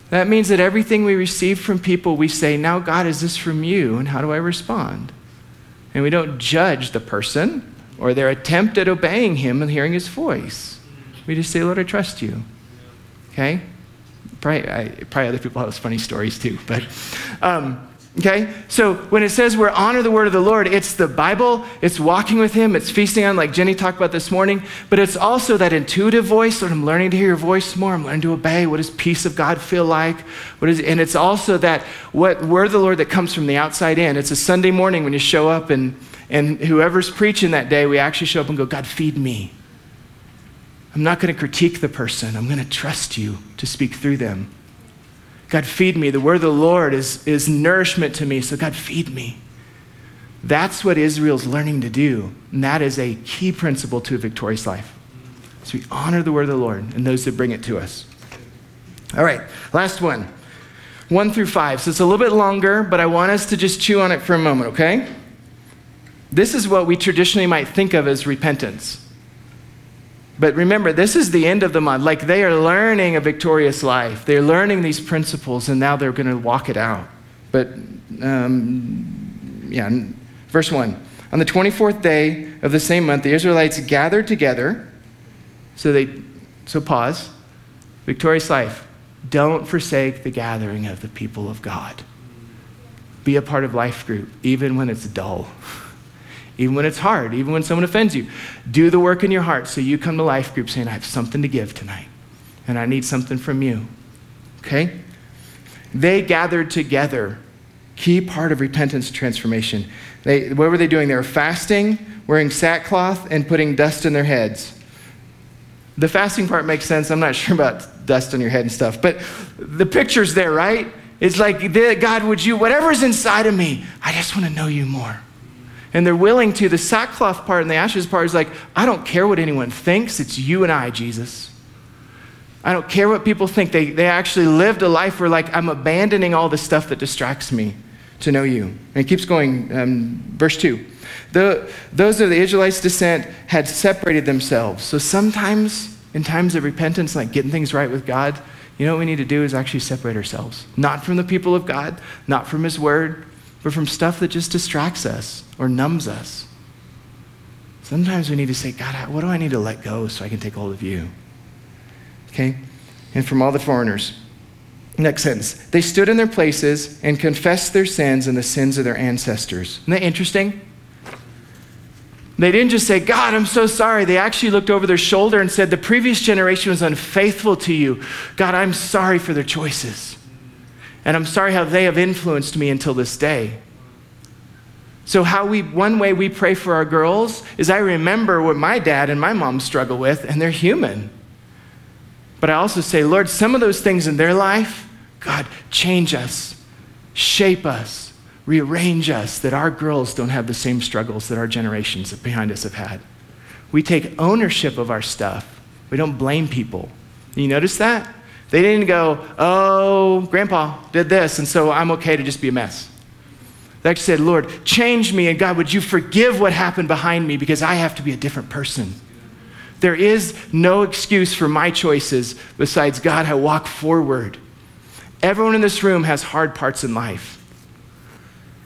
That means that everything we receive from people, we say, now God, is this from you? And how do I respond? And we don't judge the person or their attempt at obeying him and hearing his voice. We just say, Lord, I trust you, okay? Probably other people have funny stories too, but... Okay, so when it says we're honor the word of the Lord, it's the Bible, it's walking with him, it's feasting on, like Jenny talked about this morning, but it's also that intuitive voice, Lord, I'm learning to hear your voice more, I'm learning to obey, what does peace of God feel like? And it's also that what word of the Lord that comes from the outside in. It's a Sunday morning when you show up and whoever's preaching that day, we actually show up and go, God, feed me. I'm not gonna critique the person, I'm gonna trust you to speak through them. God, feed me. The word of the Lord is nourishment to me, so God, feed me. That's what Israel's learning to do, and that is a key principle to a victorious life. So we honor the word of the Lord and those that bring it to us. All right, last one. 1 through 5. So it's a little bit longer, but I want us to just chew on it for a moment, okay? This is what we traditionally might think of as repentance. But remember, this is the end of the month. Like, they are learning a victorious life. They're learning these principles, and now they're going to walk it out. But, verse 1. On the 24th day of the same month, the Israelites gathered together. So pause. Victorious life. Don't forsake the gathering of the people of God. Be a part of life group, even when it's dull. Even when it's hard, even when someone offends you. Do the work in your heart so you come to life group saying, I have something to give tonight, and I need something from you, okay? They gathered together, key part of repentance transformation. What were they doing? They were fasting, wearing sackcloth, and putting dust in their heads. The fasting part makes sense. I'm not sure about dust on your head and stuff, but the picture's there, right? It's like, God, would you, whatever's inside of me, I just want to know you more. And they're willing to. The sackcloth part and the ashes part is like, I don't care what anyone thinks. It's you and I, Jesus. I don't care what people think. They actually lived a life where, like, I'm abandoning all the stuff that distracts me to know you. And it keeps going. Verse 2. Those of the Israelites' descent had separated themselves. So sometimes, in times of repentance, like getting things right with God, you know what we need to do is actually separate ourselves. Not from the people of God, not from his word, but from stuff that just distracts us or numbs us. Sometimes we need to say, God, what do I need to let go so I can take hold of you? Okay? And from all the foreigners. Next sentence. They stood in their places and confessed their sins and the sins of their ancestors. Isn't that interesting? They didn't just say, God, I'm so sorry. They actually looked over their shoulder and said, the previous generation was unfaithful to you. God, I'm sorry for their choices. And I'm sorry how they have influenced me until this day. So one way we pray for our girls is I remember what my dad and my mom struggle with, and they're human. But I also say, Lord, some of those things in their life, God, change us, shape us, rearrange us, that our girls don't have the same struggles that our generations behind us have had. We take ownership of our stuff. We don't blame people. You notice that? They didn't go, oh, Grandpa did this, and so I'm okay to just be a mess. They actually said, Lord, change me, and God, would you forgive what happened behind me, because I have to be a different person. There is no excuse for my choices besides, God, I walk forward. Everyone in this room has hard parts in life.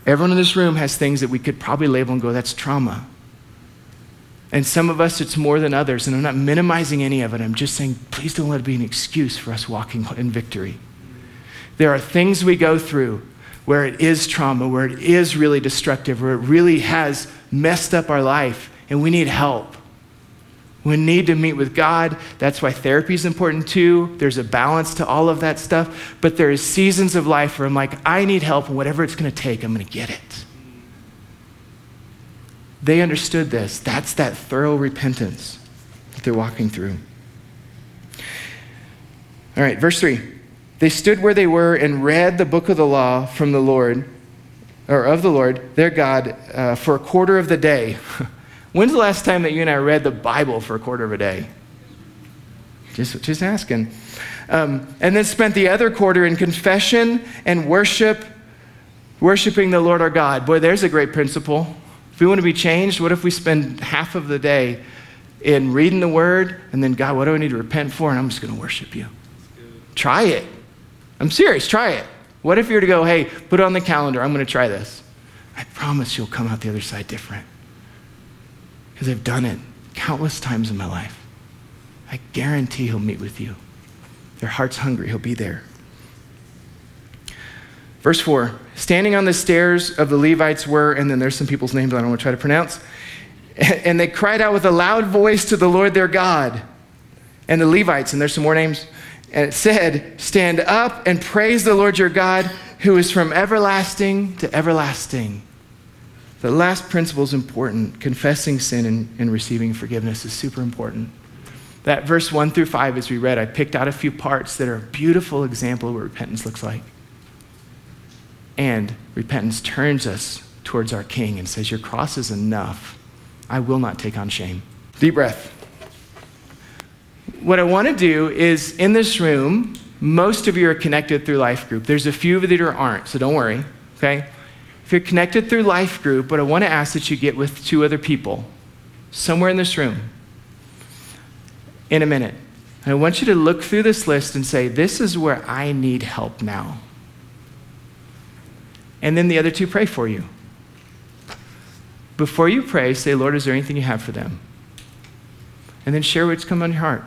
Everyone in this room has things that we could probably label and go, that's trauma. And some of us, it's more than others. And I'm not minimizing any of it. I'm just saying, please don't let it be an excuse for us walking in victory. There are things we go through where it is trauma, where it is really destructive, where it really has messed up our life, and we need help. We need to meet with God. That's why therapy is important too. There's a balance to all of that stuff. But there is seasons of life where I'm like, I need help, and whatever it's going to take, I'm going to get it. They understood this. That's that thorough repentance that they're walking through. All right, verse 3. They stood where they were and read the book of the law from the Lord, or of the Lord, their God, for a quarter of the day. When's the last time that you and I read the Bible for a quarter of a day? Just asking. And then spent the other quarter in confession and worshiping the Lord our God. Boy, there's a great principle. If we want to be changed, what if we spend half of the day in reading the word and then, God, what do I need to repent for? And I'm just going to worship you. Try it. I'm serious. Try it. What if you were to go, hey, put it on the calendar. I'm going to try this. I promise you'll come out the other side different, because I've done it countless times in my life. I guarantee he'll meet with you. Their heart's hungry. He'll be there. Verse 4, standing on the stairs of the Levites were, and then there's some people's names I don't want to try to pronounce, and they cried out with a loud voice to the Lord their God. And the Levites, and there's some more names, and it said, stand up and praise the Lord your God, who is from everlasting to everlasting. The last principle is important. Confessing sin and receiving forgiveness is super important. That verse 1-5 as we read, I picked out a few parts that are a beautiful example of what repentance looks like. And repentance turns us towards our King and says, your cross is enough. I will not take on shame. Deep breath. What I want to do is, in this room, most of you are connected through life group. There's a few of you that aren't, so don't worry, okay? If you're connected through life group, what I want to ask that you get with two other people, somewhere in this room, in a minute. And I want you to look through this list and say, this is where I need help now. And then the other two pray for you. Before you pray, say, Lord, is there anything you have for them? And then share what's come on your heart.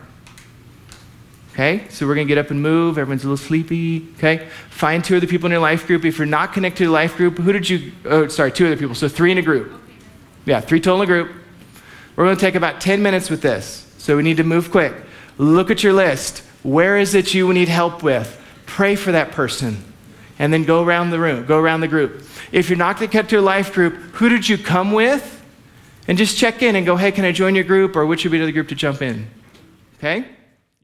Okay? So we're going to get up and move. Everyone's a little sleepy. Okay? Find two other people in your life group. If you're not connected to the life group, two other people. So three in a group. Yeah, three total in a group. We're going to take about 10 minutes with this. So we need to move quick. Look at your list. Where is it you need help with? Pray for that person. And then go around the room, go around the group. If you're not connected to a life group, who did you come with? And just check in and go, hey, can I join your group? Or which would be the group to jump in? Okay?